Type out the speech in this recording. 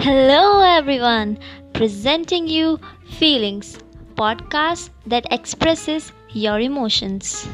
Hello everyone, presenting you Feelings, podcast that expresses your emotions.